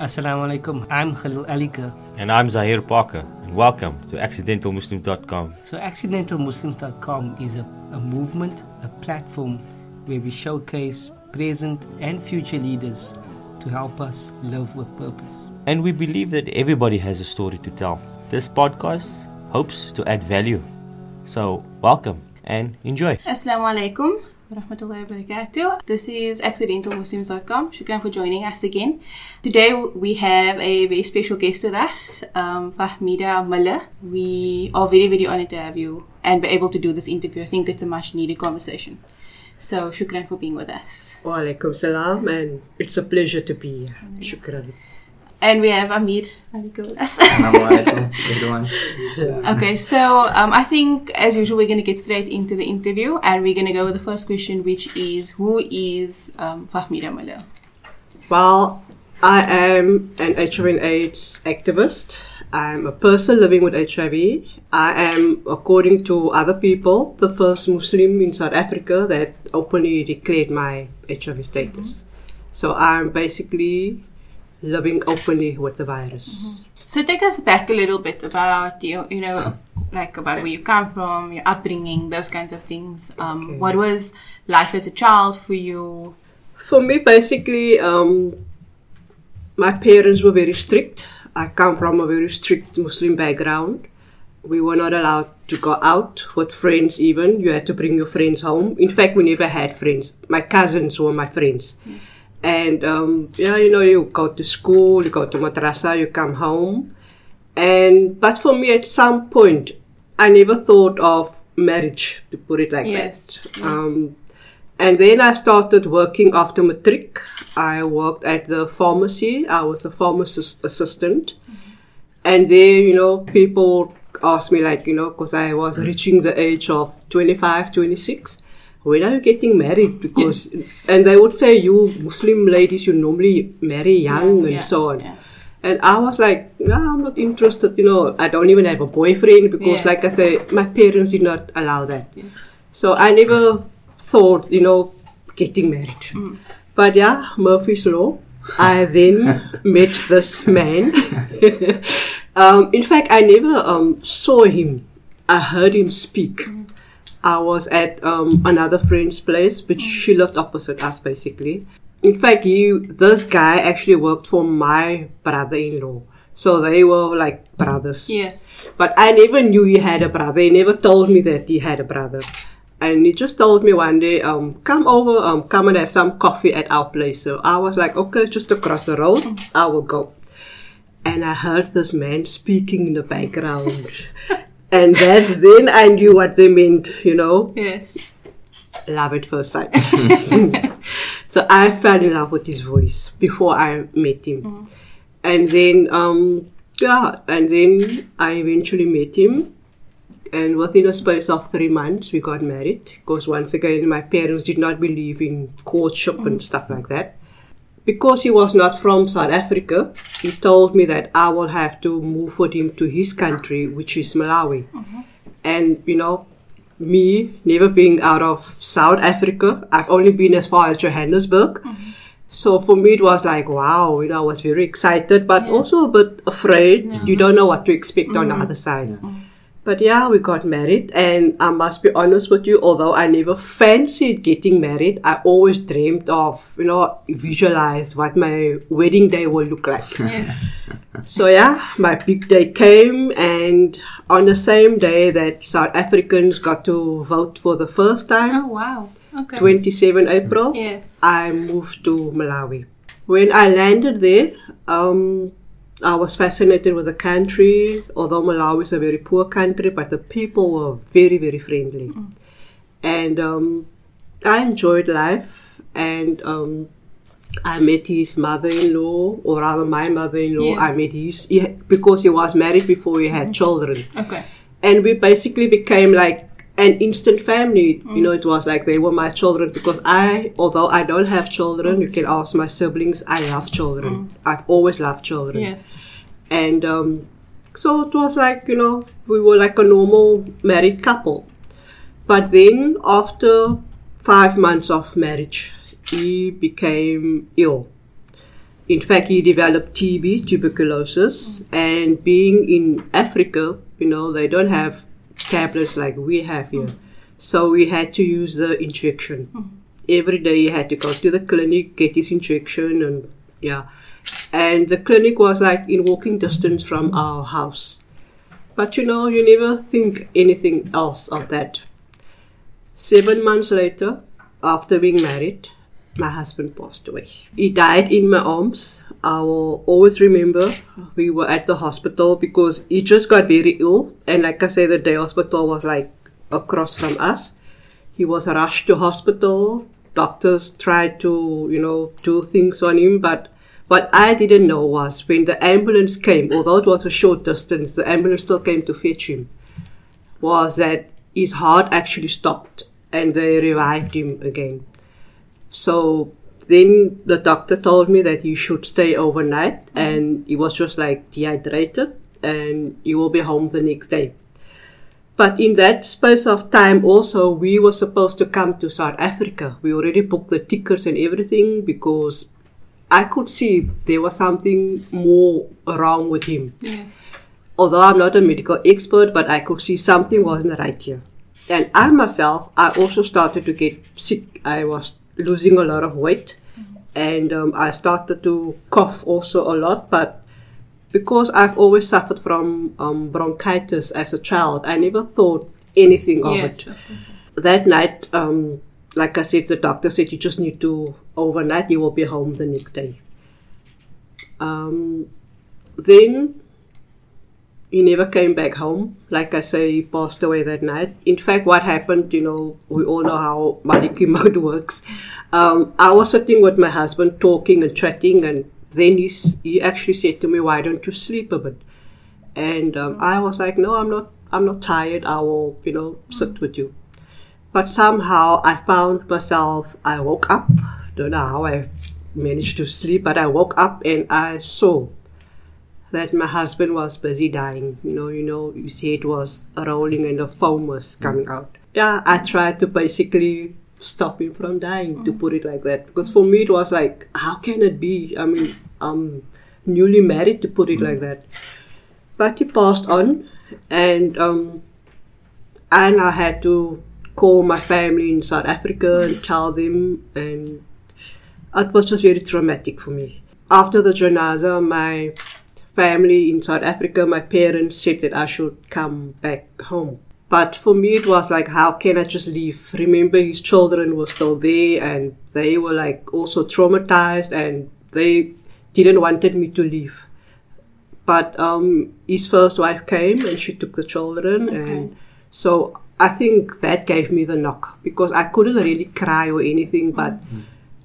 Assalamu alaikum. I'm Khalil Alika. And I'm Zahir Parker. And welcome to AccidentalMuslims.com. So AccidentalMuslims.com is a movement, a platform where we showcase present and future leaders to help us live with purpose. And we believe that everybody has a story to tell. This podcast hopes to add value. So welcome and enjoy. Assalamu alaikum. Rahmatullahi wabarakatuh. This is AccidentalMuslims.com. Shukran for joining us again. Today we have a very special guest with us, Fahmida Mullah. We are very, very honored to have you and be able to do this interview. I think it's a much needed conversation. So shukran for being with us. Wa alaikum salam, and it's a pleasure to be here. Shukran. And we have Amir. Okay, so I think, as usual, we're going to get straight into the interview. And we're going to go with the first question, which is, who is Fahmida Mullah? Well, I am an HIV and AIDS activist. I'm a person living with HIV. I am, according to other people, the first Muslim in South Africa that openly declared my HIV status. Mm-hmm. So I'm basically living openly with the virus. Mm-hmm. So take us back a little bit about about where you come from, your upbringing, those kinds of things. Okay. What was life as a child for you? For me, basically, my parents were very strict. I come from a very strict Muslim background. We were not allowed to go out with friends even. You had to bring your friends home. In fact, we never had friends. My cousins were my friends. Yes. And, you go to school, you go to madrasa, you come home. But for me, at some point, I never thought of marriage, to put it like that. Yes. And then I started working after matric. I worked at the pharmacy. I was a pharmacist assistant. Mm-hmm. And then, people asked me, because I was reaching the age of 25, 26. When are you getting married? Because, and they would say, you Muslim ladies, you normally marry young and so on. Yeah. And I was like, no, I'm not interested. I don't even have a boyfriend because, like I say, my parents did not allow that. Yes. So I never thought, getting married. Mm. But yeah, Murphy's Law. I then met this man. In fact, I never saw him. I heard him speak. Mm. I was at another friend's place, but she lived opposite us, basically. In fact, this guy actually worked for my brother-in-law. So they were like brothers. Yes. But I never knew he had a brother. He never told me that he had a brother. And he just told me one day, come over, come and have some coffee at our place. So I was like, okay, just across the road, I will go. And I heard this man speaking in the background. And that, then I knew what they meant, Yes. Love at first sight. So I fell in love with his voice before I met him. Mm. And then, I eventually met him. And within a space of 3 months, we got married. Because once again, my parents did not believe in courtship and stuff like that. Because he was not from South Africa, he told me that I will have to move with him to his country, which is Malawi. Mm-hmm. And, me never being out of South Africa, I've only been as far as Johannesburg. Mm-hmm. So for me, it was like, wow, I was very excited, but also a bit afraid. No, you don't know what to expect on the other side. Mm-hmm. But yeah, we got married, and I must be honest with you, although I never fancied getting married, I always dreamed of, visualized what my wedding day will look like. Yes. So yeah, my big day came, and on the same day that South Africans got to vote for the first time, oh wow, okay, 27 April, yes, I moved to Malawi. When I landed there, I was fascinated with the country, although Malawi is a very poor country, but the people were very, very friendly. Mm. And I enjoyed life, and I met his mother-in-law, or rather my mother-in-law. Yes. I met because he was married before he had children. Okay. And we basically became like an instant family. Mm. It was like they were my children because although I don't have children, you can ask my siblings, I love children. Mm. I've always loved children. Yes. And so it was like, we were like a normal married couple. But then after 5 months of marriage, he became ill. In fact, he developed TB, tuberculosis, and being in Africa, they don't have tablets like we have here. So we had to use the injection. Every day he had to go to the clinic, get his injection, and the clinic was like in walking distance from our house. But you never think anything else of that. 7 months later, after being married, my husband passed away. He died in my arms. I will always remember we were at the hospital because he just got very ill. And like I said, the day hospital was like across from us. He was rushed to hospital. Doctors tried to, do things on him. But what I didn't know was when the ambulance came, although it was a short distance, the ambulance still came to fetch him, was that his heart actually stopped and they revived him again. So then the doctor told me that you should stay overnight and he was just like dehydrated and you will be home the next day. But in that space of time also, we were supposed to come to South Africa. We already booked the tickets and everything because I could see there was something more wrong with him. Yes. Although I'm not a medical expert, but I could see something wasn't right here. And I myself, I also started to get sick. I was losing a lot of weight, and I started to cough also a lot, but because I've always suffered from bronchitis as a child, I never thought anything of it. That night, like I said, the doctor said you just need to overnight, you will be home the next day. Then he never came back home. Like I say, he passed away that night. In fact, what happened, we all know how Maliki mode works. I was sitting with my husband talking and chatting, and then he actually said to me, why don't you sleep a bit? And I was like, no, I'm not tired. I will, sit with you. But somehow I found myself, I woke up. Don't know how I managed to sleep, but I woke up and I saw that my husband was busy dying. His head was rolling and the foam was coming out. Yeah, I tried to basically stop him from dying, to put it like that. Because for me, it was like, how can it be? I mean, I'm newly married, to put it like that. But he passed on, and I had to call my family in South Africa and tell them, and it was just very traumatic for me. After the janaza, my family in South Africa, my parents said that I should come back home. But for me, it was like, how can I just leave? Remember, his children were still there and they were like also traumatized and they didn't wanted me to leave. But his first wife came and she took the children. Okay. And so I think that gave me the knock because I couldn't really cry or anything, but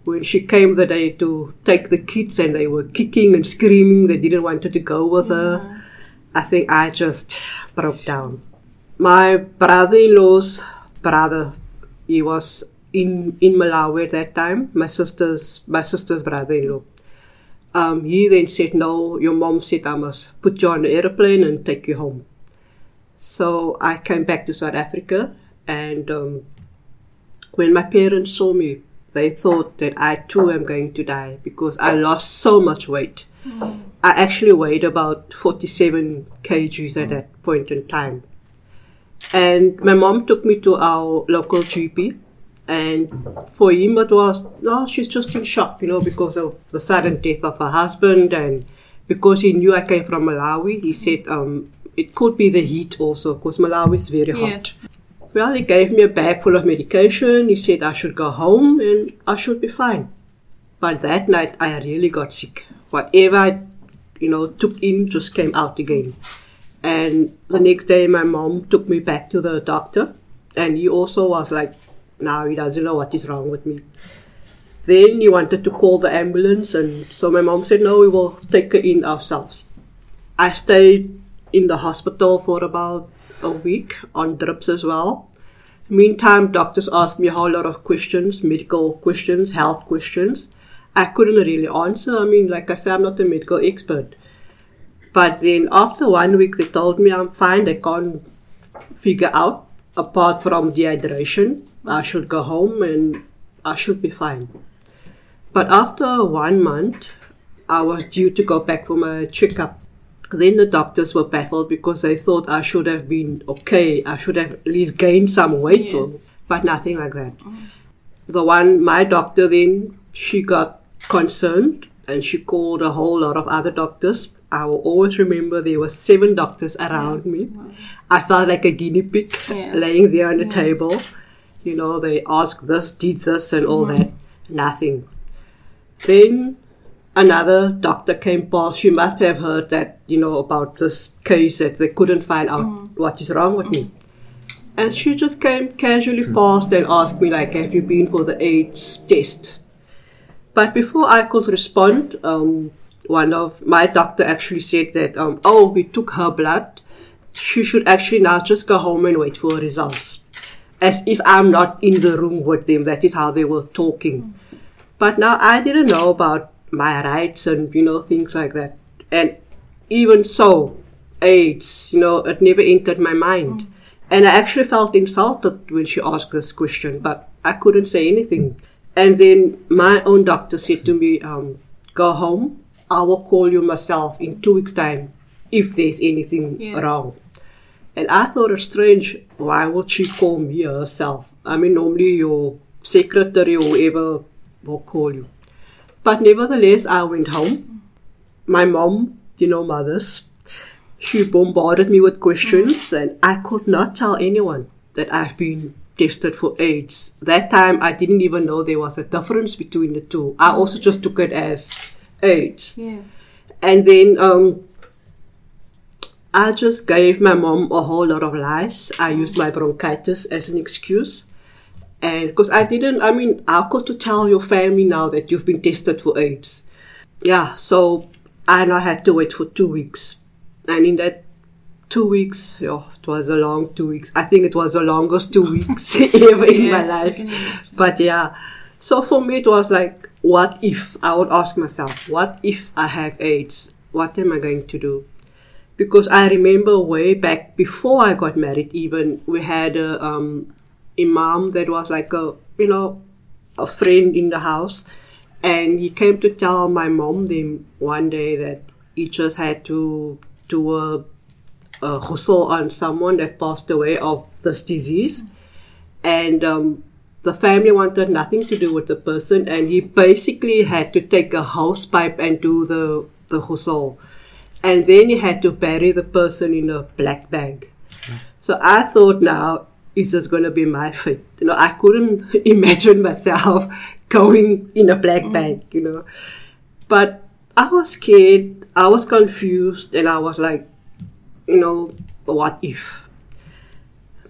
when she came the day to take the kids and they were kicking and screaming, they didn't want to go with her, I think I just broke down. My brother-in-law's brother, he was in Malawi at that time, my sister's brother-in-law. He then said, no, your mom said I must put you on the airplane and take you home. So I came back to South Africa, and when my parents saw me, they thought that I too am going to die because I lost so much weight. I actually weighed about 47 kgs at that point in time. And my mom took me to our local GP. And for him it was, no, she's just in shock, because of the sudden death of her husband. And because he knew I came from Malawi, he said it could be the heat also because Malawi is very hot. Yes. Well, he gave me a bag full of medication. He said I should go home and I should be fine. But that night, I really got sick. Whatever I, took in just came out again. And the next day, my mom took me back to the doctor. And he also was like, now he doesn't know what is wrong with me. Then he wanted to call the ambulance. And so my mom said, no, we will take her in ourselves. I stayed in the hospital for about a week on drips as well. Meantime, doctors asked me a whole lot of questions, medical questions, health questions. I couldn't really answer. I mean, like I said, I'm not a medical expert. But then after 1 week, they told me I'm fine. They can't figure out, apart from dehydration, I should go home and I should be fine. But after 1 month, I was due to go back for my checkup. Then the doctors were baffled because they thought I should have been okay. I should have at least gained some weight, but nothing like that. My doctor then, she got concerned and she called a whole lot of other doctors. I will always remember there were 7 doctors around me. Wow. I felt like a guinea pig laying there on the table. You know, they asked this, did this, and all that. Nothing. Then another doctor came past. She must have heard that, you know, about this case that they couldn't find out what is wrong with me. And she just came casually past and asked me, like, have you been for the AIDS test? But before I could respond, one of my doctor actually said that, we took her blood. She should actually now just go home and wait for results. As if I'm not in the room with them. That is how they were talking. But now I didn't know about my rights and, you know, things like that. And even so, AIDS, you know, it never entered my mind. And I actually felt insulted when she asked this question, but I couldn't say anything. And then my own doctor said to me, go home. I will call you myself in 2 weeks' time if there's anything wrong. And I thought it strange, why would she call me herself? I mean, normally your secretary or whoever will call you. But nevertheless, I went home. My mom, you know, mothers, she bombarded me with questions and I could not tell anyone that I've been tested for AIDS. That time, I didn't even know there was a difference between the two. I also just took it as AIDS. Yes. And then I just gave my mom a whole lot of lies. I used my bronchitis as an excuse. And because I've got to tell your family now that you've been tested for AIDS. Yeah, so I now had to wait for 2 weeks. And in that 2 weeks, it was a long 2 weeks. I think it was the longest 2 weeks ever in my life. But yeah, so for me it was like, what if? I would ask myself, what if I have AIDS? What am I going to do? Because I remember way back before I got married even, we had a imam that was like a friend in the house, and he came to tell my mom them one day that he just had to do a ghusl on someone that passed away of this disease, and the family wanted nothing to do with the person, and he basically had to take a house pipe and do the ghusl, and then he had to bury the person in a black bag. So I thought, now is this going to be my fate? You know, I couldn't imagine myself going in a black bag, you know. But I was scared, I was confused, and I was like, you know, what if?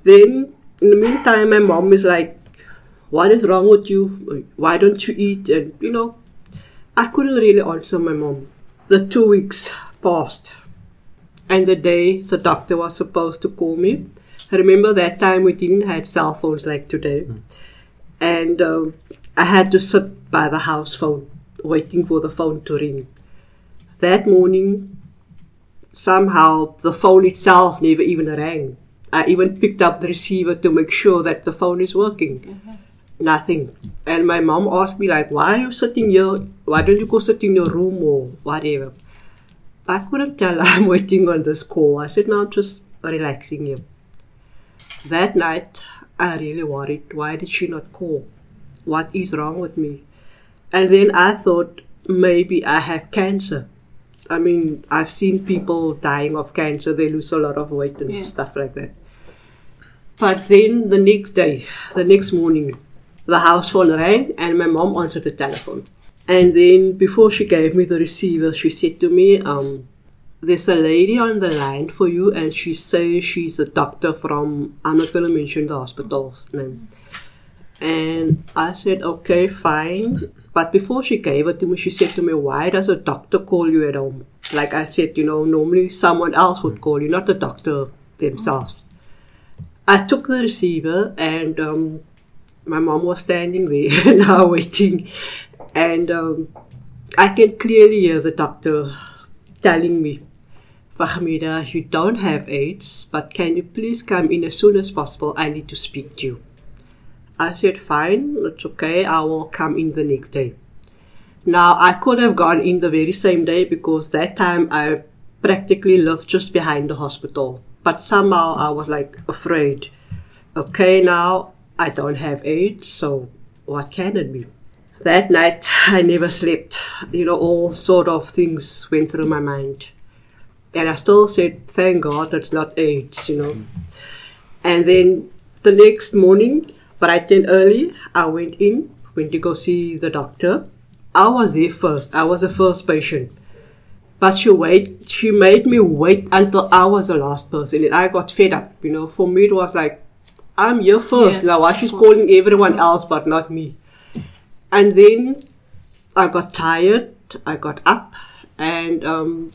Then, in the meantime, my mom is like, what is wrong with you? Why don't you eat? And, you know, I couldn't really answer my mom. The 2 weeks passed, and the day the doctor was supposed to call me, I remember that time we didn't have cell phones like today. And I had to sit by the house phone, waiting for the phone to ring. That morning, somehow, the phone itself never even rang. I even picked up the receiver to make sure that the phone is working. Nothing. And my mom asked me, like, why are you sitting here? Why don't you go sit in your room or whatever? I couldn't tell I'm waiting on this call. I said, no, I'm just relaxing here. That night, I really worried. Why did she not call? What is wrong with me? And then I thought, maybe I have cancer. I mean, I've seen people dying of cancer. They lose a lot of weight and stuff like that. But then the next morning, the house phone rang and my mom answered the telephone. And then before she gave me the receiver, she said to me, there's a lady on the line for you, and she says she's a doctor from, I'm not going to mention the hospital's name. And I said, okay, fine. But before she gave it to me, she said to me, why does a doctor call you at home? Like I said, you know, normally someone else would call you, not the doctor themselves. I took the receiver, and my mom was standing there now waiting. And I can clearly hear the doctor telling me, Fahmida, you don't have AIDS, but can you please come in as soon as possible? I need to speak to you. I said, fine, it's okay, I will come in the next day. Now, I could have gone in the very same day because that time I practically lived just behind the hospital. But somehow I was like afraid. Okay, now I don't have AIDS, so what can it be? That night I never slept. You know, all sort of things went through my mind. And I still said, thank God it's not AIDS, you know. And then the next morning, bright and early, I went to go see the doctor. I was there first. I was the first patient. But she made me wait until I was the last person. And I got fed up, you know. For me, it was like, I'm here first. Yes, now, why she's calling everyone else but not me? And then I got tired. I got up. And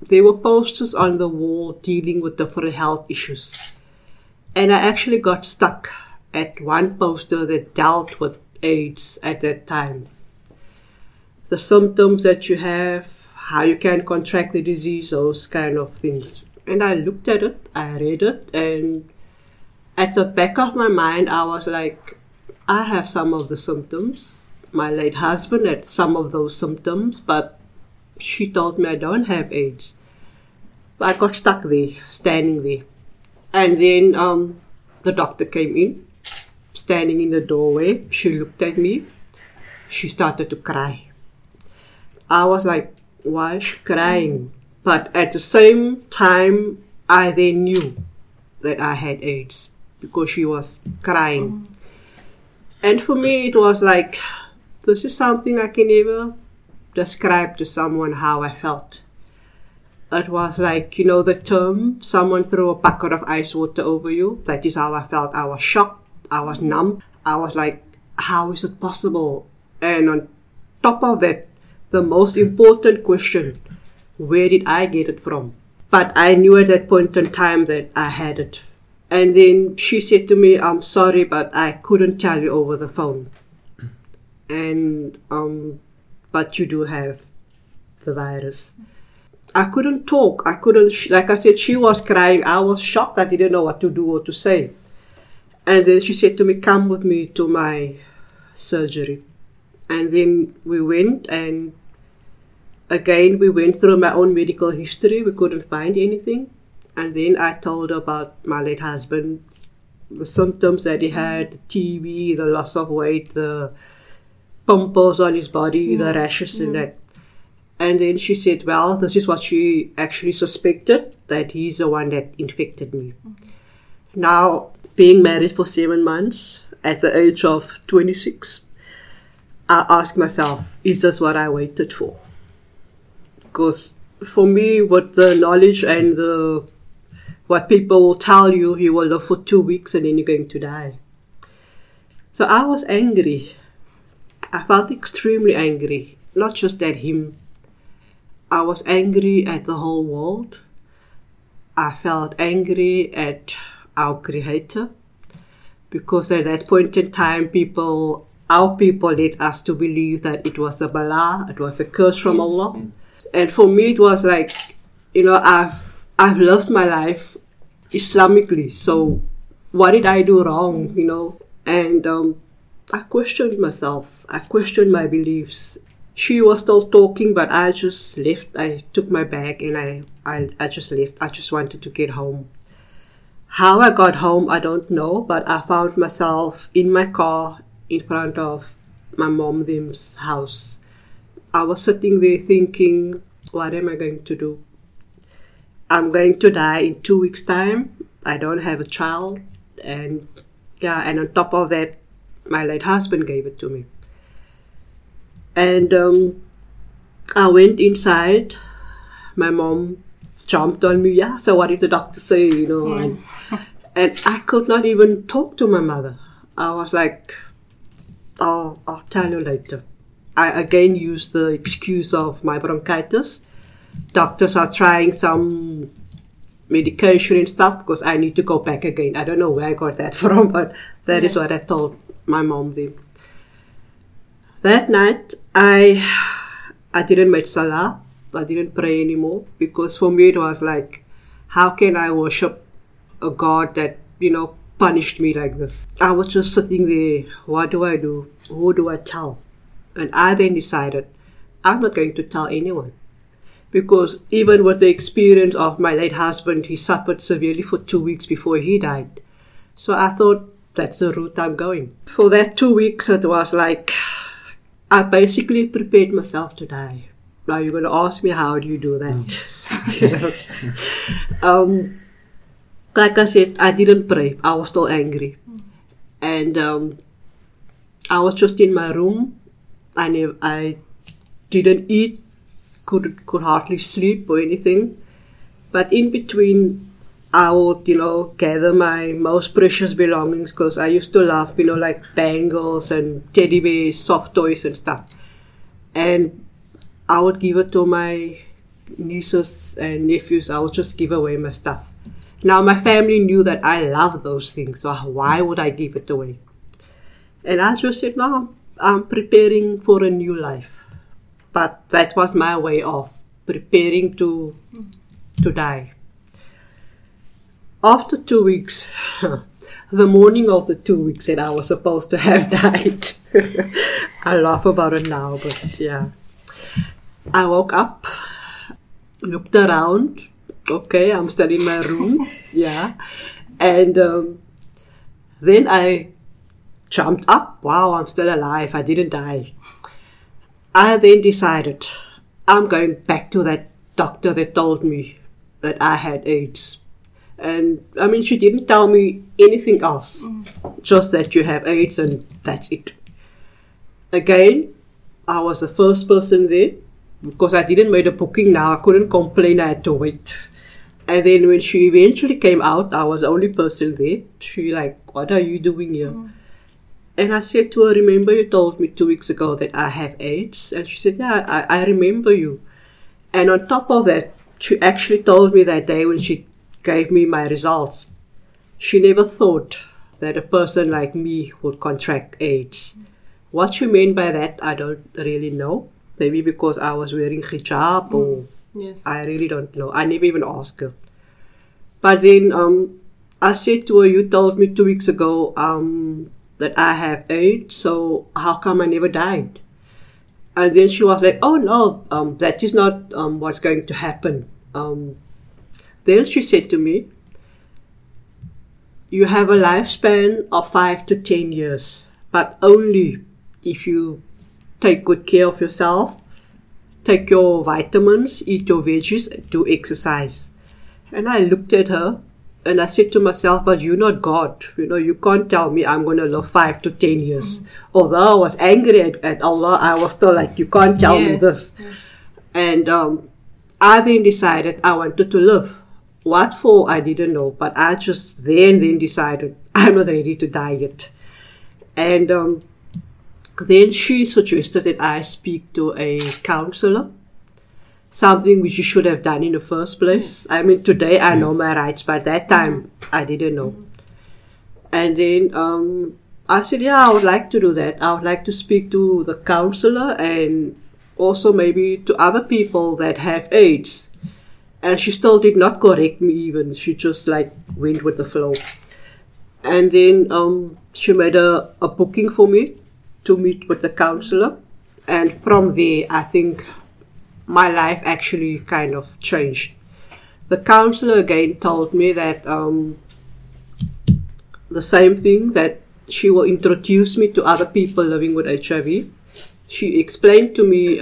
there were posters on the wall dealing with different health issues. And I actually got stuck at one poster that dealt with AIDS at that time. The symptoms that you have, how you can contract the disease, those kind of things. And I looked at it, I read it, and at the back of my mind, I was like, I have some of the symptoms. My late husband had some of those symptoms, but she told me I don't have AIDS. I got stuck there, standing there. And then the doctor came in. Standing in the doorway, she looked at me. She started to cry. I was like, why is she crying? But at the same time, I then knew that I had AIDS because she was crying. And for me, it was like, this is something I can never describe to someone how I felt. It was like, you know, the term, someone threw a bucket of ice water over you. That is how I felt. I was shocked. I was numb. I was like, how is it possible? And on top of that, the most important question, where did I get it from? But I knew at that point in time that I had it. And then she said to me, I'm sorry, but I couldn't tell you over the phone. And, but you do have the virus. I couldn't talk. I couldn't, like I said, she was crying. I was shocked. I didn't know what to do or to say. And then she said to me, come with me to my surgery. And then we went, and again, we went through my own medical history. We couldn't find anything. And then I told her about my late husband, the symptoms that he had, TB, the loss of weight, the pimples on his body, the rashes and that. And then she said, well, this is what she actually suspected, that he's the one that infected me. Okay. Now, being married for 7 months at the age of 26, I asked myself, is this what I waited for? Because for me, with the knowledge and the, what people will tell you, you will live for 2 weeks and then you're going to die. So I was angry. I felt extremely angry, not just at him. I was angry at the whole world. I felt angry at our Creator, because at that point in time, our people led us to believe that it was a bala, it was a curse from Allah. Yes. And for me, it was like, you know, I've lived my life Islamically, so what did I do wrong, you know? And I questioned myself, I questioned my beliefs. She was still talking, but I just left. I took my bag and I just left. I just wanted to get home. How I got home, I don't know, but I found myself in my car in front of my mom's house. I was sitting there thinking, what am I going to do? I'm going to die in 2 weeks' time. I don't have a child. And on top of that, my late husband gave it to me. And I went inside. My mom jumped on me. Yeah, so what did the doctor say, you know? Yeah. And I could not even talk to my mother. I was like, oh, I'll tell you later. I again used the excuse of my bronchitis. Doctors are trying some medication and stuff because I need to go back again. I don't know where I got that from, but that is what I told my mom then. That night, I didn't make salah. I didn't pray anymore because for me it was like, how can I worship a God that, you know, punished me like this? I was just sitting there. What do I do? Who do I tell? And I then decided, I'm not going to tell anyone. Because even with the experience of my late husband, he suffered severely for 2 weeks before he died. So I thought, that's the route I'm going. For that 2 weeks, it was like, I basically prepared myself to die. Now you're going to ask me, how do you do that? Yes. Like I said, I didn't pray. I was still angry. And I was just in my room. I didn't eat, could hardly sleep or anything. But in between, I would, gather my most precious belongings, because I used to love, like bangles and teddy bears, soft toys and stuff. And I would give it to my nieces and nephews. I would just give away my stuff. Now, my family knew that I love those things, so why would I give it away? And I just said, no, I'm preparing for a new life. But that was my way of preparing to die. After 2 weeks, the morning of the 2 weeks that I was supposed to have died, I laugh about it now, but yeah. I woke up, looked around, okay, I'm still in my room, yeah. And then I jumped up, wow, I'm still alive, I didn't die. I then decided, I'm going back to that doctor that told me that I had AIDS. And, she didn't tell me anything else, just that you have AIDS and that's it. Again, I was the first person there, because I didn't make a booking now, I couldn't complain, I had to wait. And then when she eventually came out, I was the only person there. She like, what are you doing here? And I said to her, remember you told me 2 weeks ago that I have AIDS? And she said, yeah, I remember you. And on top of that, she actually told me that day when she gave me my results, she never thought that a person like me would contract AIDS. What she meant by that, I don't really know. Maybe because I was wearing hijab, or yes. I really don't know. I never even asked her. But then I said to her, you told me 2 weeks ago that I have AIDS, so how come I never died? And then she was like, oh no, that is not what's going to happen. Then she said to me, you have a lifespan of 5 to 10 years, but only if you take good care of yourself, take your vitamins, eat your veggies, do exercise. And I looked at her and I said to myself, but you're not God. You can't tell me I'm going to live 5 to 10 years. Although I was angry at Allah, I was still like, you can't tell me this. Yes. And I then decided I wanted to live. What for, I didn't know, but I just then decided I'm not ready to die yet. And then she suggested that I speak to a counselor, something which you should have done in the first place. Today I know my rights, but that time I didn't know. And then I said, yeah, I would like to do that. I would like to speak to the counselor and also maybe to other people that have AIDS. And she still did not correct me even. She just went with the flow. And then she made a booking for me to meet with the counselor. And from there, I think my life actually kind of changed. The counselor again told me that the same thing, that she will introduce me to other people living with HIV. She explained to me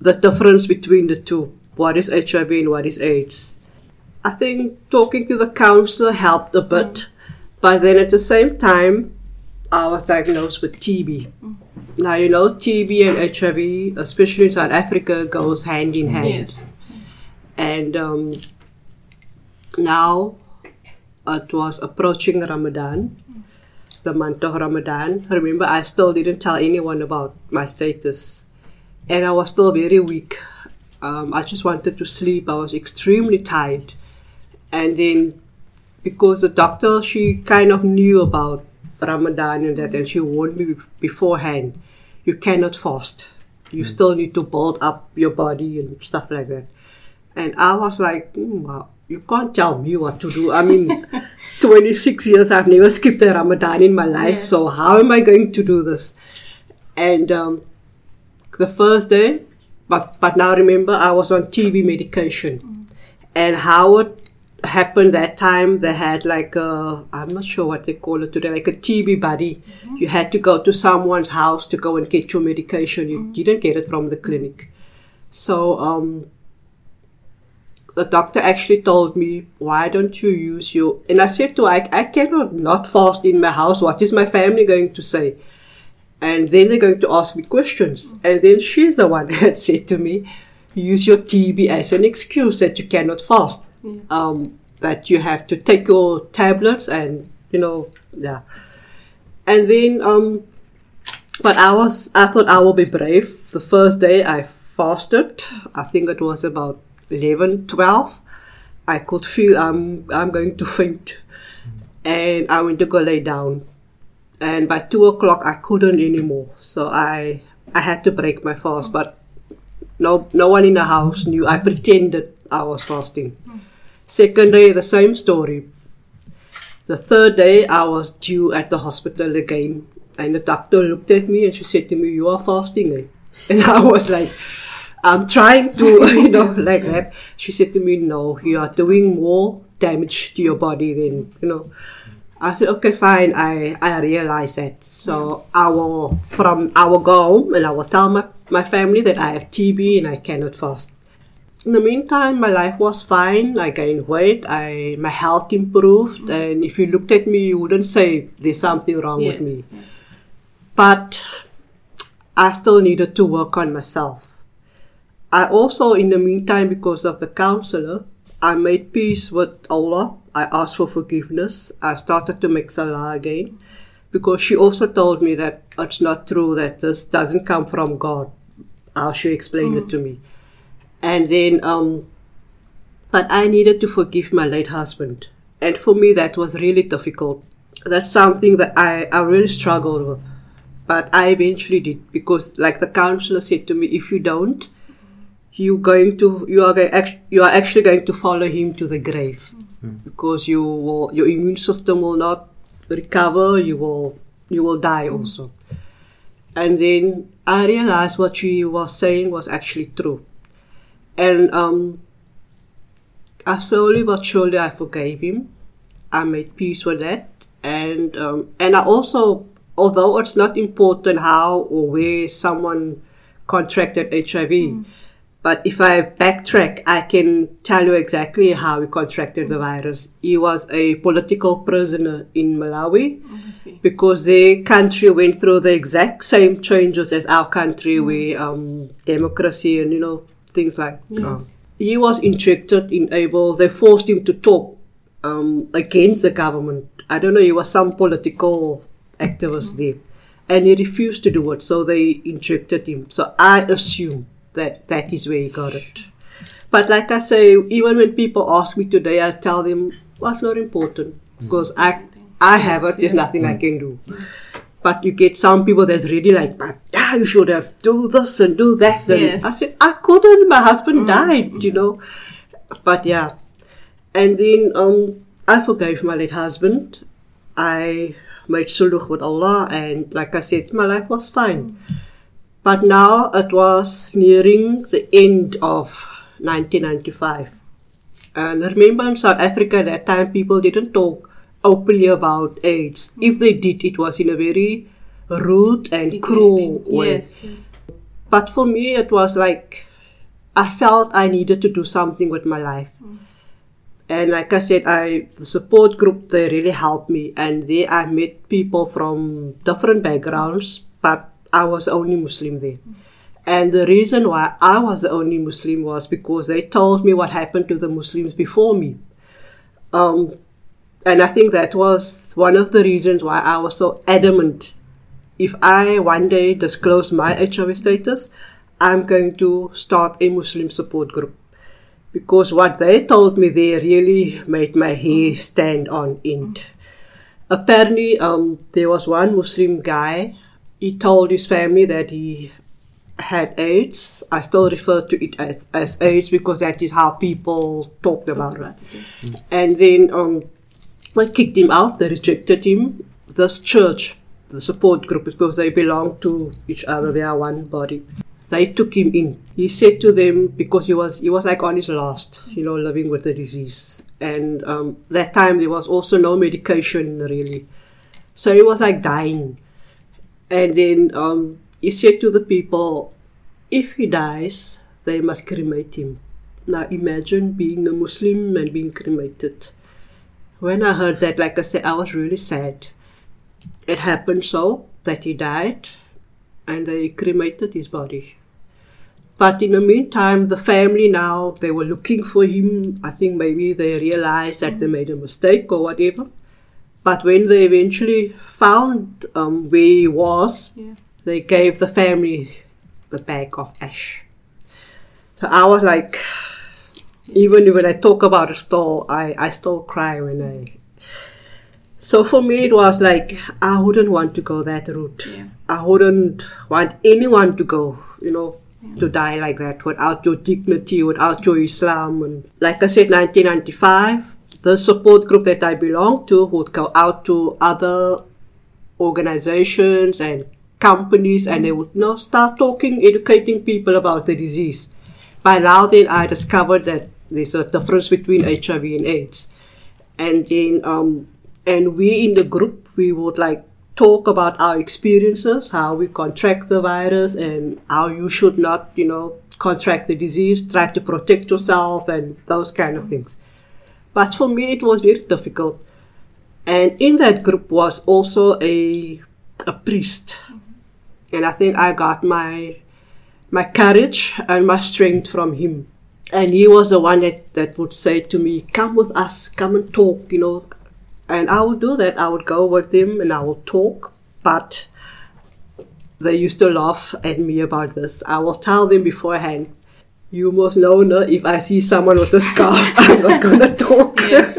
the difference between the two, what is HIV and what is AIDS. I think talking to the counselor helped a bit, but then at the same time, I was diagnosed with TB. Now, TB and HIV, especially in South Africa, goes hand in hand. Yes. And now it was approaching Ramadan, the month of Ramadan. Remember, I still didn't tell anyone about my status. And I was still very weak. I just wanted to sleep. I was extremely tired. And then, because the doctor, she kind of knew about Ramadan and that, and she warned me beforehand, you cannot fast. You still need to build up your body and stuff like that. And I was like, wow. You can't tell me what to do. 26 years, I've never skipped a Ramadan in my life, so how am I going to do this? And the first day, but now remember, I was on TB medication. Mm. And how it happened that time, they had like a, I'm not sure what they call it today, like a TB buddy. Mm-hmm. You had to go to someone's house to go and get your medication. You didn't get it from the clinic. So the doctor actually told me, why don't you use your... And I said to her, I cannot not fast in my house. What is my family going to say? And then they're going to ask me questions. Mm-hmm. And then she's the one that said to me, use your TB as an excuse that you cannot fast. Yeah. That you have to take your tablets and, you know, yeah. And then, but I thought I would be brave. The first day I fasted, I think it was about 11, 12. I could feel I'm going to faint. And I went to go lay down. And by 2 o'clock, I couldn't anymore. So I had to break my fast, but no one in the house knew. I pretended I was fasting. Second day, the same story. The third day, I was due at the hospital again. And the doctor looked at me and she said to me, you are fasting, eh? And I was like, I'm trying to, you know, like that. She said to me, no, you are doing more damage to your body than, you know. I said, okay, fine, I realize that. So I will go home and I will tell my family that I have TB and I cannot fast. In the meantime, my life was fine. I gained weight. My health improved. Mm-hmm. And if you looked at me, you wouldn't say there's something wrong with me. Yes. But I still needed to work on myself. I also, in the meantime, because of the counselor, I made peace with Allah. I asked for forgiveness. I started to make salah again. Because she also told me that it's not true, that this doesn't come from God. How she explained it to me. And then, but I needed to forgive my late husband. And for me, that was really difficult. That's something that I really struggled with. But I eventually did, because like the counselor said to me, if you don't, you are actually going to follow him to the grave. Mm-hmm. Because your immune system will not recover. You will die also. And then I realized what she was saying was actually true. And I slowly but surely I forgave him. I made peace with that. And I also, although it's not important how or where someone contracted HIV, but if I backtrack, I can tell you exactly how he contracted the virus. He was a political prisoner in Malawi, because their country went through the exact same changes as our country, where democracy and, you know, things like he was injected, enabled. They forced him to talk against the government. I don't know, he was some political activist there, and he refused to do it, so they injected him. So I assume that is where he got it. But like I say, even when people ask me today, I tell them, well, it's not important, because I have it, there's nothing I can do. But you get some people that's really like, but you should have do this and do that. And I said, I couldn't. My husband died, you know. But yeah. And then I forgave my late husband. I made sulh with Allah. And like I said, my life was fine. But now it was nearing the end of 1995. And remember, in South Africa at that time, people didn't talk openly about AIDS. If they did, it was in a very rude and cruel way. Yes. But for me, it was like I felt I needed to do something with my life. And like I said, the support group, they really helped me. And there I met people from different backgrounds, but I was the only Muslim there. And the reason why I was the only Muslim was because they told me what happened to the Muslims before me. And I think that was one of the reasons why I was so adamant. If I one day disclose my HIV status, I'm going to start a Muslim support group. Because what they told me there really made my hair stand on end. Apparently, there was one Muslim guy. He told his family that he had AIDS. I still refer to it as AIDS because that is how people talked about it. And then... they kicked him out. They rejected him. This church, the support group, because they belong to each other, they are one body. They took him in. He said to them, because he was like on his last, living with the disease. And that time there was also no medication really. So he was like dying. And then he said to the people, if he dies, they must cremate him. Now imagine being a Muslim and being cremated. When I heard that, like I said, I was really sad. It happened so that he died and they cremated his body. But in the meantime, the family now, they were looking for him. I think maybe they realized that they made a mistake or whatever. But when they eventually found where he was, they gave the family the bag of ash. So I was like, even when I talk about it still, I still cry when I... So for me, it was like, I wouldn't want to go that route. Yeah. I wouldn't want anyone to go, to die like that, without your dignity, without your Islam. And like I said, 1995, the support group that I belong to would go out to other organizations and companies, and they would start talking, educating people about the disease. By now then, I discovered that there's a difference between HIV and AIDS. And then, and we in the group, we would talk about our experiences, how we contract the virus and how you should not, contract the disease, try to protect yourself and those kind of things. But for me, it was very difficult. And in that group was also a priest. Mm-hmm. And I think I got my courage and my strength from him. And he was the one that would say to me, come with us, come and talk, And I would do that. I would go with him and I would talk. But they used to laugh at me about this. I will tell them beforehand, you must know, if I see someone with a scarf, I'm not going to talk. Yes.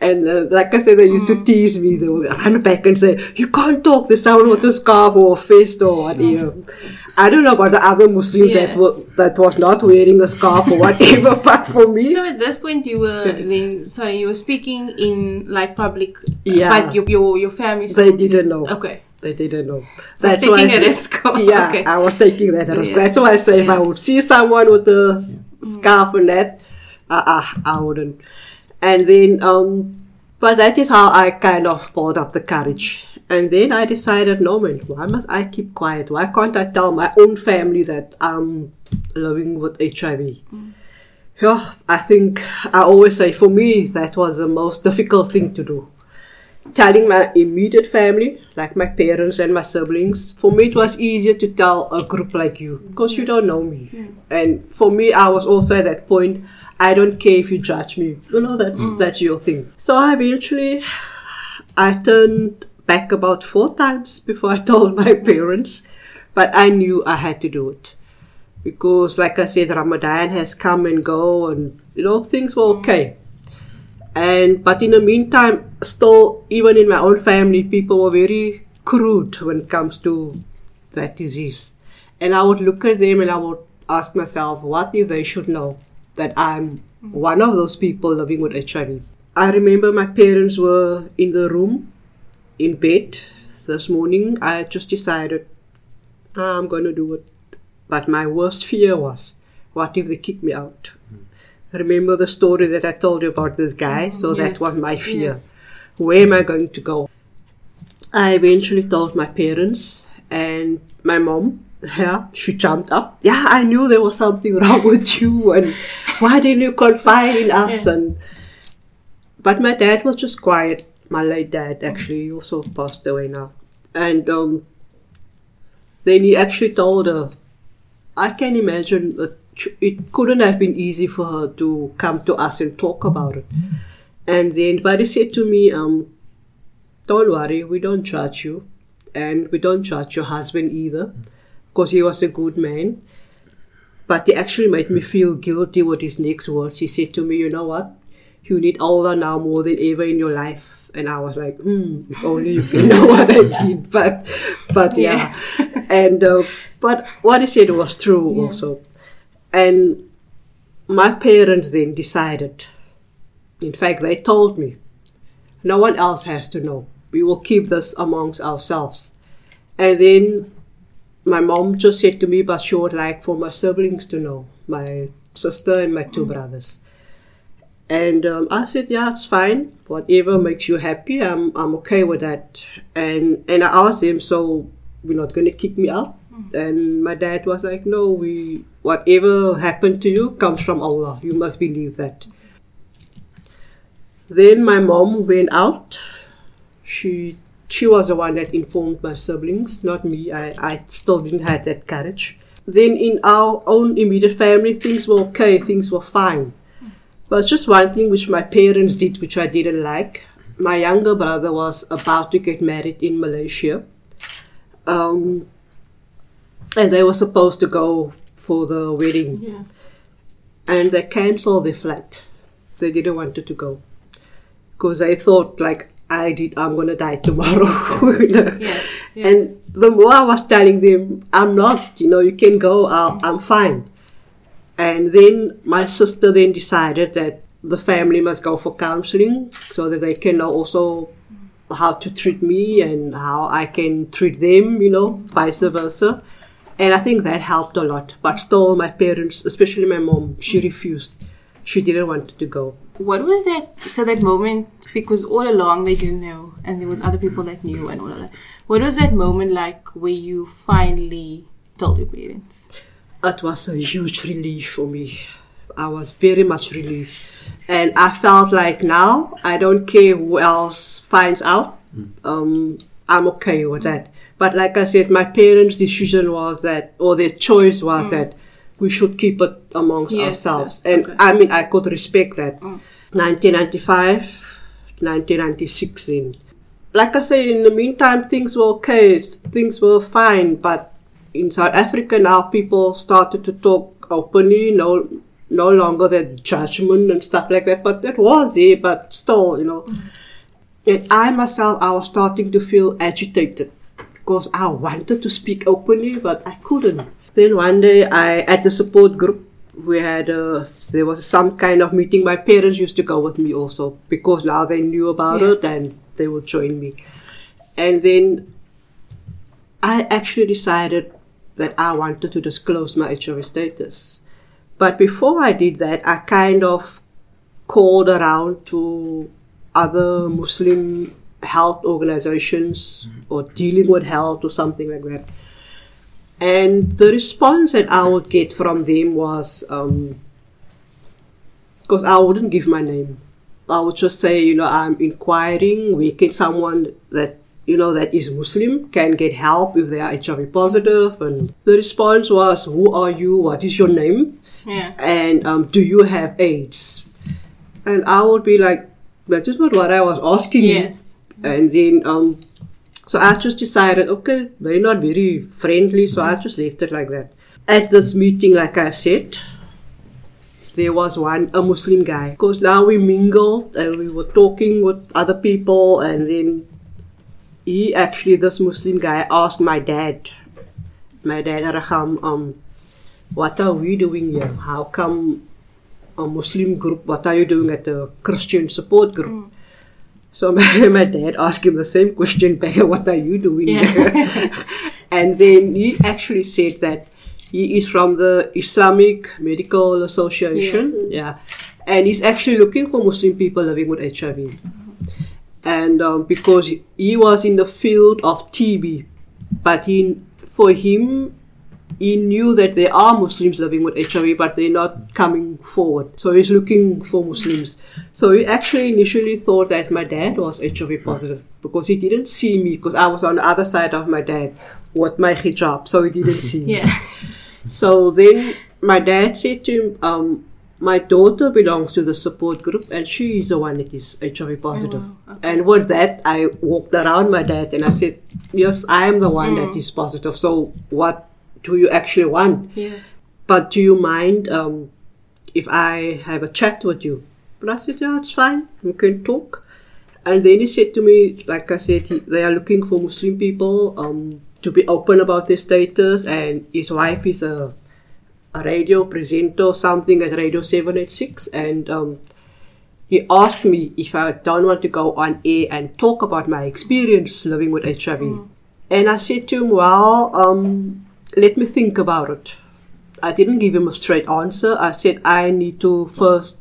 And like I said, they used to tease me. They would run back and say, you can't talk. There's someone with a scarf or a fist or whatever. I don't know about the other Muslims that was not wearing a scarf or whatever, but for me... So at this point you were you were speaking in public, but your family... They didn't know. Okay. They didn't know. So that's taking a risk. Yeah, okay. I was taking that risk. Yes. That's why I say if I would see someone with a scarf and that, I wouldn't. And then, but that is how I kind of pulled up the courage. And then I decided, no man, why must I keep quiet? Why can't I tell my own family that I'm living with HIV? Mm. Yeah, I think I always say for me that was the most difficult thing to do. Telling my immediate family, like my parents and my siblings, for me it was easier to tell a group like you because you don't know me. Yeah. And for me, I was also at that point, I don't care if you judge me. That's your thing. So eventually, I turned back about 4 times before I told my parents, but I knew I had to do it because, like I said, Ramadan has come and go, and things were okay. But in the meantime, still, even in my own family, people were very crude when it comes to that disease, and I would look at them and I would ask myself, what if they should know that I'm one of those people living with HIV? I remember my parents were in the room. In bed this morning, I just decided I'm going to do it. But my worst fear was, what if they kick me out? Mm. Remember the story that I told you about this guy? So that was my fear. Yes. Where am I going to go? I eventually told my parents, and my mom, she jumped up. Yeah, I knew there was something wrong with you, and why didn't you confide in us? Yeah. But my dad was just quiet. My late dad actually also passed away now. And then he actually told her, I can imagine that it couldn't have been easy for her to come to us and talk about it. And then, but he said to me, don't worry, we don't judge you. And we don't judge your husband either, because he was a good man. But he actually made me feel guilty with his next words. He said to me, you know what? You need Allah now more than ever in your life. And I was like, if only you can know what I did. But yeah. And but what I said was true also. And my parents then decided. In fact, they told me, no one else has to know. we will keep this amongst ourselves. And then my mom just said to me, but she would like for my siblings to know, my sister and my two brothers. And I said, yeah, it's fine. Whatever makes you happy, I'm okay with that. And I asked him, so we're not going to kick me out? And my dad was like, no, whatever happened to you comes from Allah. You must believe that. Then my mom went out. She was the one that informed my siblings, not me. I still didn't have that courage. Then in our own immediate family, things were okay, things were fine. But just one thing which my parents did, which I didn't like. My younger brother was about to get married in Malaysia. And they were supposed to go for the wedding. Yeah. And they cancelled their flight. They didn't want it to go. Because they thought, like I did, I'm going to die tomorrow. You know? Yes. And the more I was telling them, I'm not, you can go, I'm fine. And then my sister then decided that the family must go for counseling so that they can know also how to treat me and how I can treat them, vice versa. And I think that helped a lot. But still, my parents, especially my mom, she refused. She didn't want to go. What was that? So that moment, because all along they didn't know and there was other people that knew and all of that. What was that moment like where you finally told your parents? It was a huge relief for me. I was very much relieved. And I felt like now, I don't care who else finds out. I'm okay with that. But like I said, my parents' decision was that, or their choice was that we should keep it amongst ourselves. And okay. I mean, I could respect that. 1995, 1996 then. Like I say, in the meantime, things were okay. Things were fine, but in South Africa now, people started to talk openly, no longer that judgment and stuff like that. But that was it, but still, And I myself, I was starting to feel agitated because I wanted to speak openly, but I couldn't. Then one day, at the support group, there was some kind of meeting. My parents used to go with me also because now they knew about it and they would join me. And then I actually decided that I wanted to disclose my HIV status. But before I did that, I kind of called around to other Muslim health organizations or dealing with health or something like that. And the response that I would get from them was, because I wouldn't give my name. I would just say, I'm inquiring, where can someone that is Muslim can get help if they are HIV positive. And the response was, who are you? What is your name? Yeah. And do you have AIDS? And I would be like, that is not what I was asking you. Yes. And then, so I just decided, okay, they're not very friendly, so I just left it like that. At this meeting, like I've said, there was a Muslim guy. Because now we mingled and we were talking with other people, and then this Muslim guy asked my dad, Arham, what are we doing here? How come a Muslim group, what are you doing at the Christian support group? Mm. So my dad asked him the same question back, what are you doing here? And then he actually said that he is from the Islamic Medical Association. Yes. Yeah. And he's actually looking for Muslim people living with HIV. And because he was in the field of TB, but he knew that there are Muslims living with HIV, but they're not coming forward. So he's looking for Muslims. So he actually initially thought that my dad was HIV positive because he didn't see me because I was on the other side of my dad with my hijab, so he didn't see me. Yeah. So then my dad said to him, my daughter belongs to the support group and she is the one that is HIV positive. Oh, wow. Okay. And with that, I walked around my dad and I said, yes, I am the one that is positive. So what do you actually want? Yes. But do you mind if I have a chat with you? And I said, yeah, it's fine. We can talk. And then he said to me, like I said, they are looking for Muslim people to be open about their status, and his wife is a radio presenter, something at Radio 786, and He asked me if I don't want to go on air and talk about my experience living with HIV. Mm. And I said to him, well, let me think about it. I didn't give him a straight answer. I said, I need to first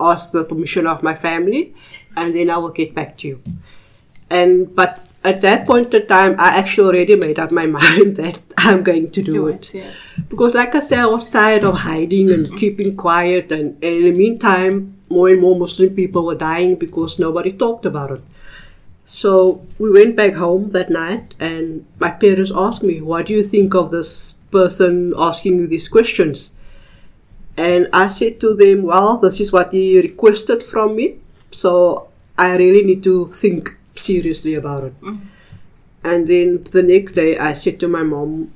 ask the permission of my family, and then I will get back to you. But at that point in time, I actually already made up my mind that I'm going to do it. Yeah. Because like I said, I was tired of hiding and keeping quiet. And in the meantime, more and more Muslim people were dying because nobody talked about it. So we went back home that night, and my parents asked me, what do you think of this person asking you these questions? And I said to them, well, this is what he requested from me, so I really need to think seriously about it. Mm-hmm. And then the next day I said to my mom,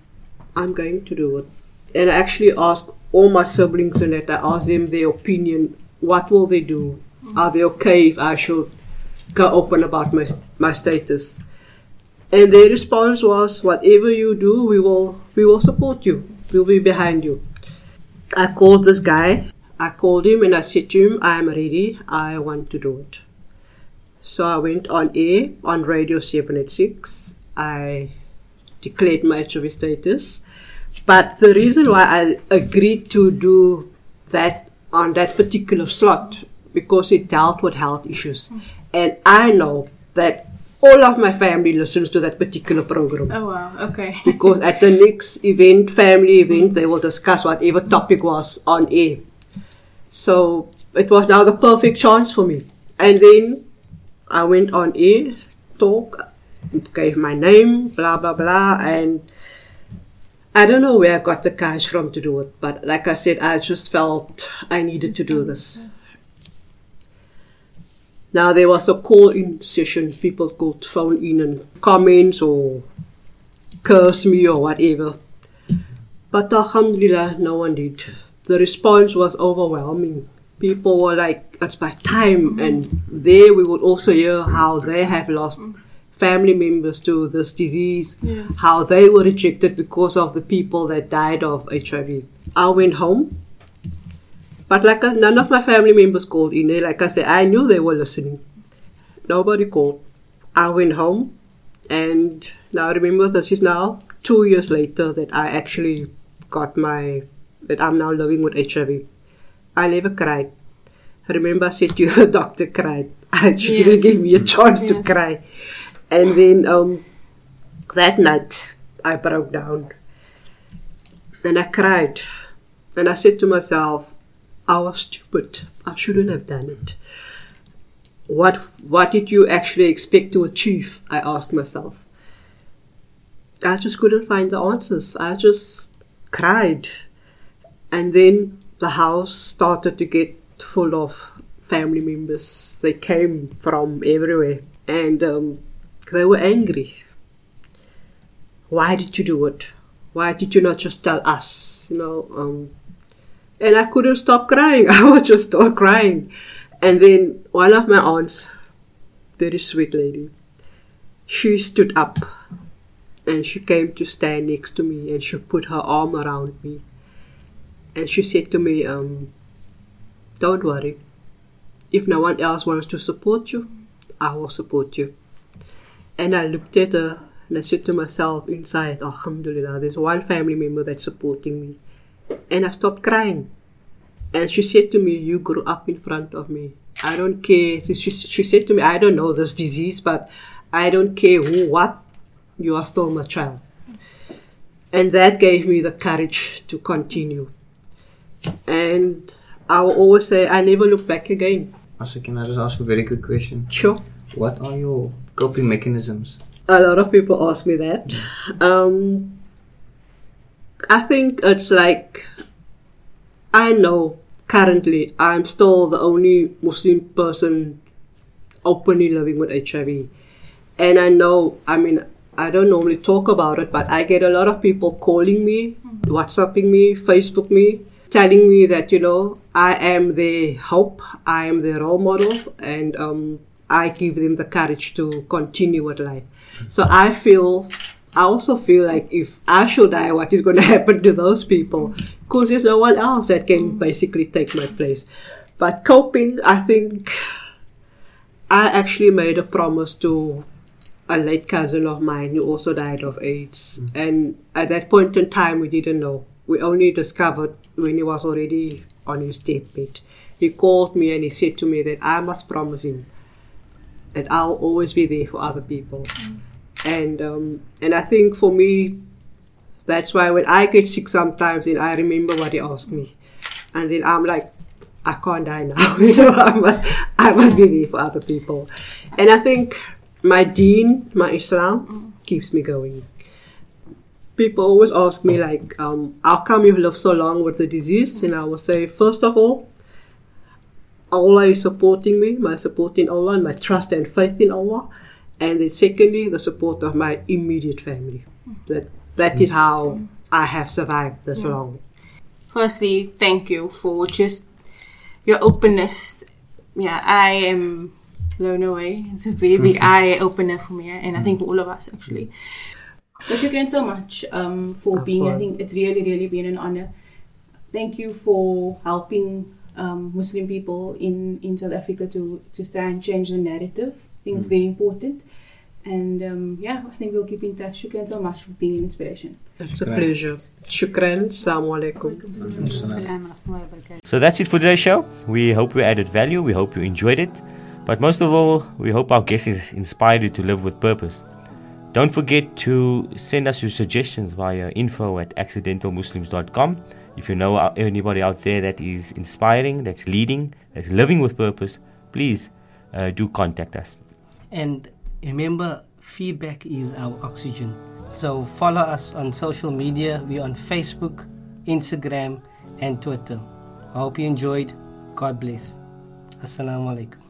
I'm going to do it. And I actually asked all my siblings in that. I asked them their opinion. What will they do? Mm-hmm. Are they okay if I should go open about my status? And their response was, whatever you do, we will support you. We'll be behind you. I called this guy. I called him and I said to him, I'm ready. I want to do it. So I went on air on Radio 786. I declared my HIV status. But the reason why I agreed to do that on that particular slot, because it dealt with health issues. And I know that all of my family listens to that particular program. Oh, wow. Okay. Because at the next event, family event, they will discuss whatever topic was on air. So it was now the perfect chance for me. And then I went on air, talk, gave my name, blah, blah, blah. And I don't know where I got the courage from to do it. But like I said, I just felt I needed to do this. Now, there was a call-in session. People could phone in and comment or curse me or whatever. But alhamdulillah, no one did. The response was overwhelming. People were like, it's my time. And there we would also hear how they have lost family members to this disease, yes. How they were rejected because of the people that died of HIV. I went home. But like none of my family members called in. Like I said, I knew they were listening. Nobody called. I went home. And now remember, this is now 2 years later that I actually that I'm now living with HIV. I never cried. Remember I said to you, the doctor cried. She didn't give me a chance to cry. And then that night, I broke down. And I cried. And I said to myself, I was stupid. I shouldn't have done it. What did you actually expect to achieve? I asked myself. I just couldn't find the answers. I just cried. And then the house started to get full of family members. They came from everywhere. And they were angry. Why did you do it? Why did you not just tell us? And I couldn't stop crying. I was just stop crying. And then one of my aunts, very sweet lady, she stood up and she came to stand next to me and she put her arm around me. And she said to me, don't worry. If no one else wants to support you, I will support you. And I looked at her and I said to myself inside, alhamdulillah, there's one family member that's supporting me. And I stopped crying. And she said to me, you grew up in front of me. I don't care. She said to me, I don't know this disease, but I don't care what. You are still my child. And that gave me the courage to continue. And I will always say, I never look back again. Also, can I just ask a very quick question? Sure. What are your coping mechanisms? A lot of people ask me that. I think it's like, I know currently I'm still the only Muslim person openly living with HIV. And I know, I don't normally talk about it, but I get a lot of people calling me, WhatsApping me, Facebook me, telling me that, I am their hope, I am their role model, and I give them the courage to continue with life. So I also feel like if I should die, what is going to happen to those people? Because there's no one else that can basically take my place. But coping, I think I actually made a promise to a late cousin of mine who also died of AIDS. Mm. And at that point in time, we didn't know. We only discovered when he was already on his deathbed. He called me and he said to me that I must promise him that I'll always be there for other people. Mm. And I think for me, that's why when I get sick sometimes, and I remember what he asked me. And then I'm like, I can't die now. You know, I must be there for other people. And I think my deen, my Islam, keeps me going. People always ask me, like, how come you live so long with the disease? And I will say, first of all, Allah is supporting me, my support in Allah, and my trust and faith in Allah. And then secondly, the support of my immediate family. That is how I have survived this long. Firstly, thank you for just your openness. Yeah, I am blown away. It's a very big eye-opener for me, and I think for all of us, actually. Well, shukran so much for being here. I think it's really, really been an honor. Thank you for helping Muslim people in South Africa to try and change the narrative. I think it's very important. And I think we'll keep in touch. Shukran so much for being an inspiration. It's a pleasure. Shukran. Assalamu alaikum. So that's it for today's show. We hope you added value. We hope you enjoyed it. But most of all, we hope our guests inspired you to live with purpose. Don't forget to send us your suggestions via info@accidentalmuslims.com. If you know anybody out there that is inspiring, that's leading, that's living with purpose, please do contact us. And remember, feedback is our oxygen. So follow us on social media. We're on Facebook, Instagram, and Twitter. I hope you enjoyed. God bless. Assalamu alaikum.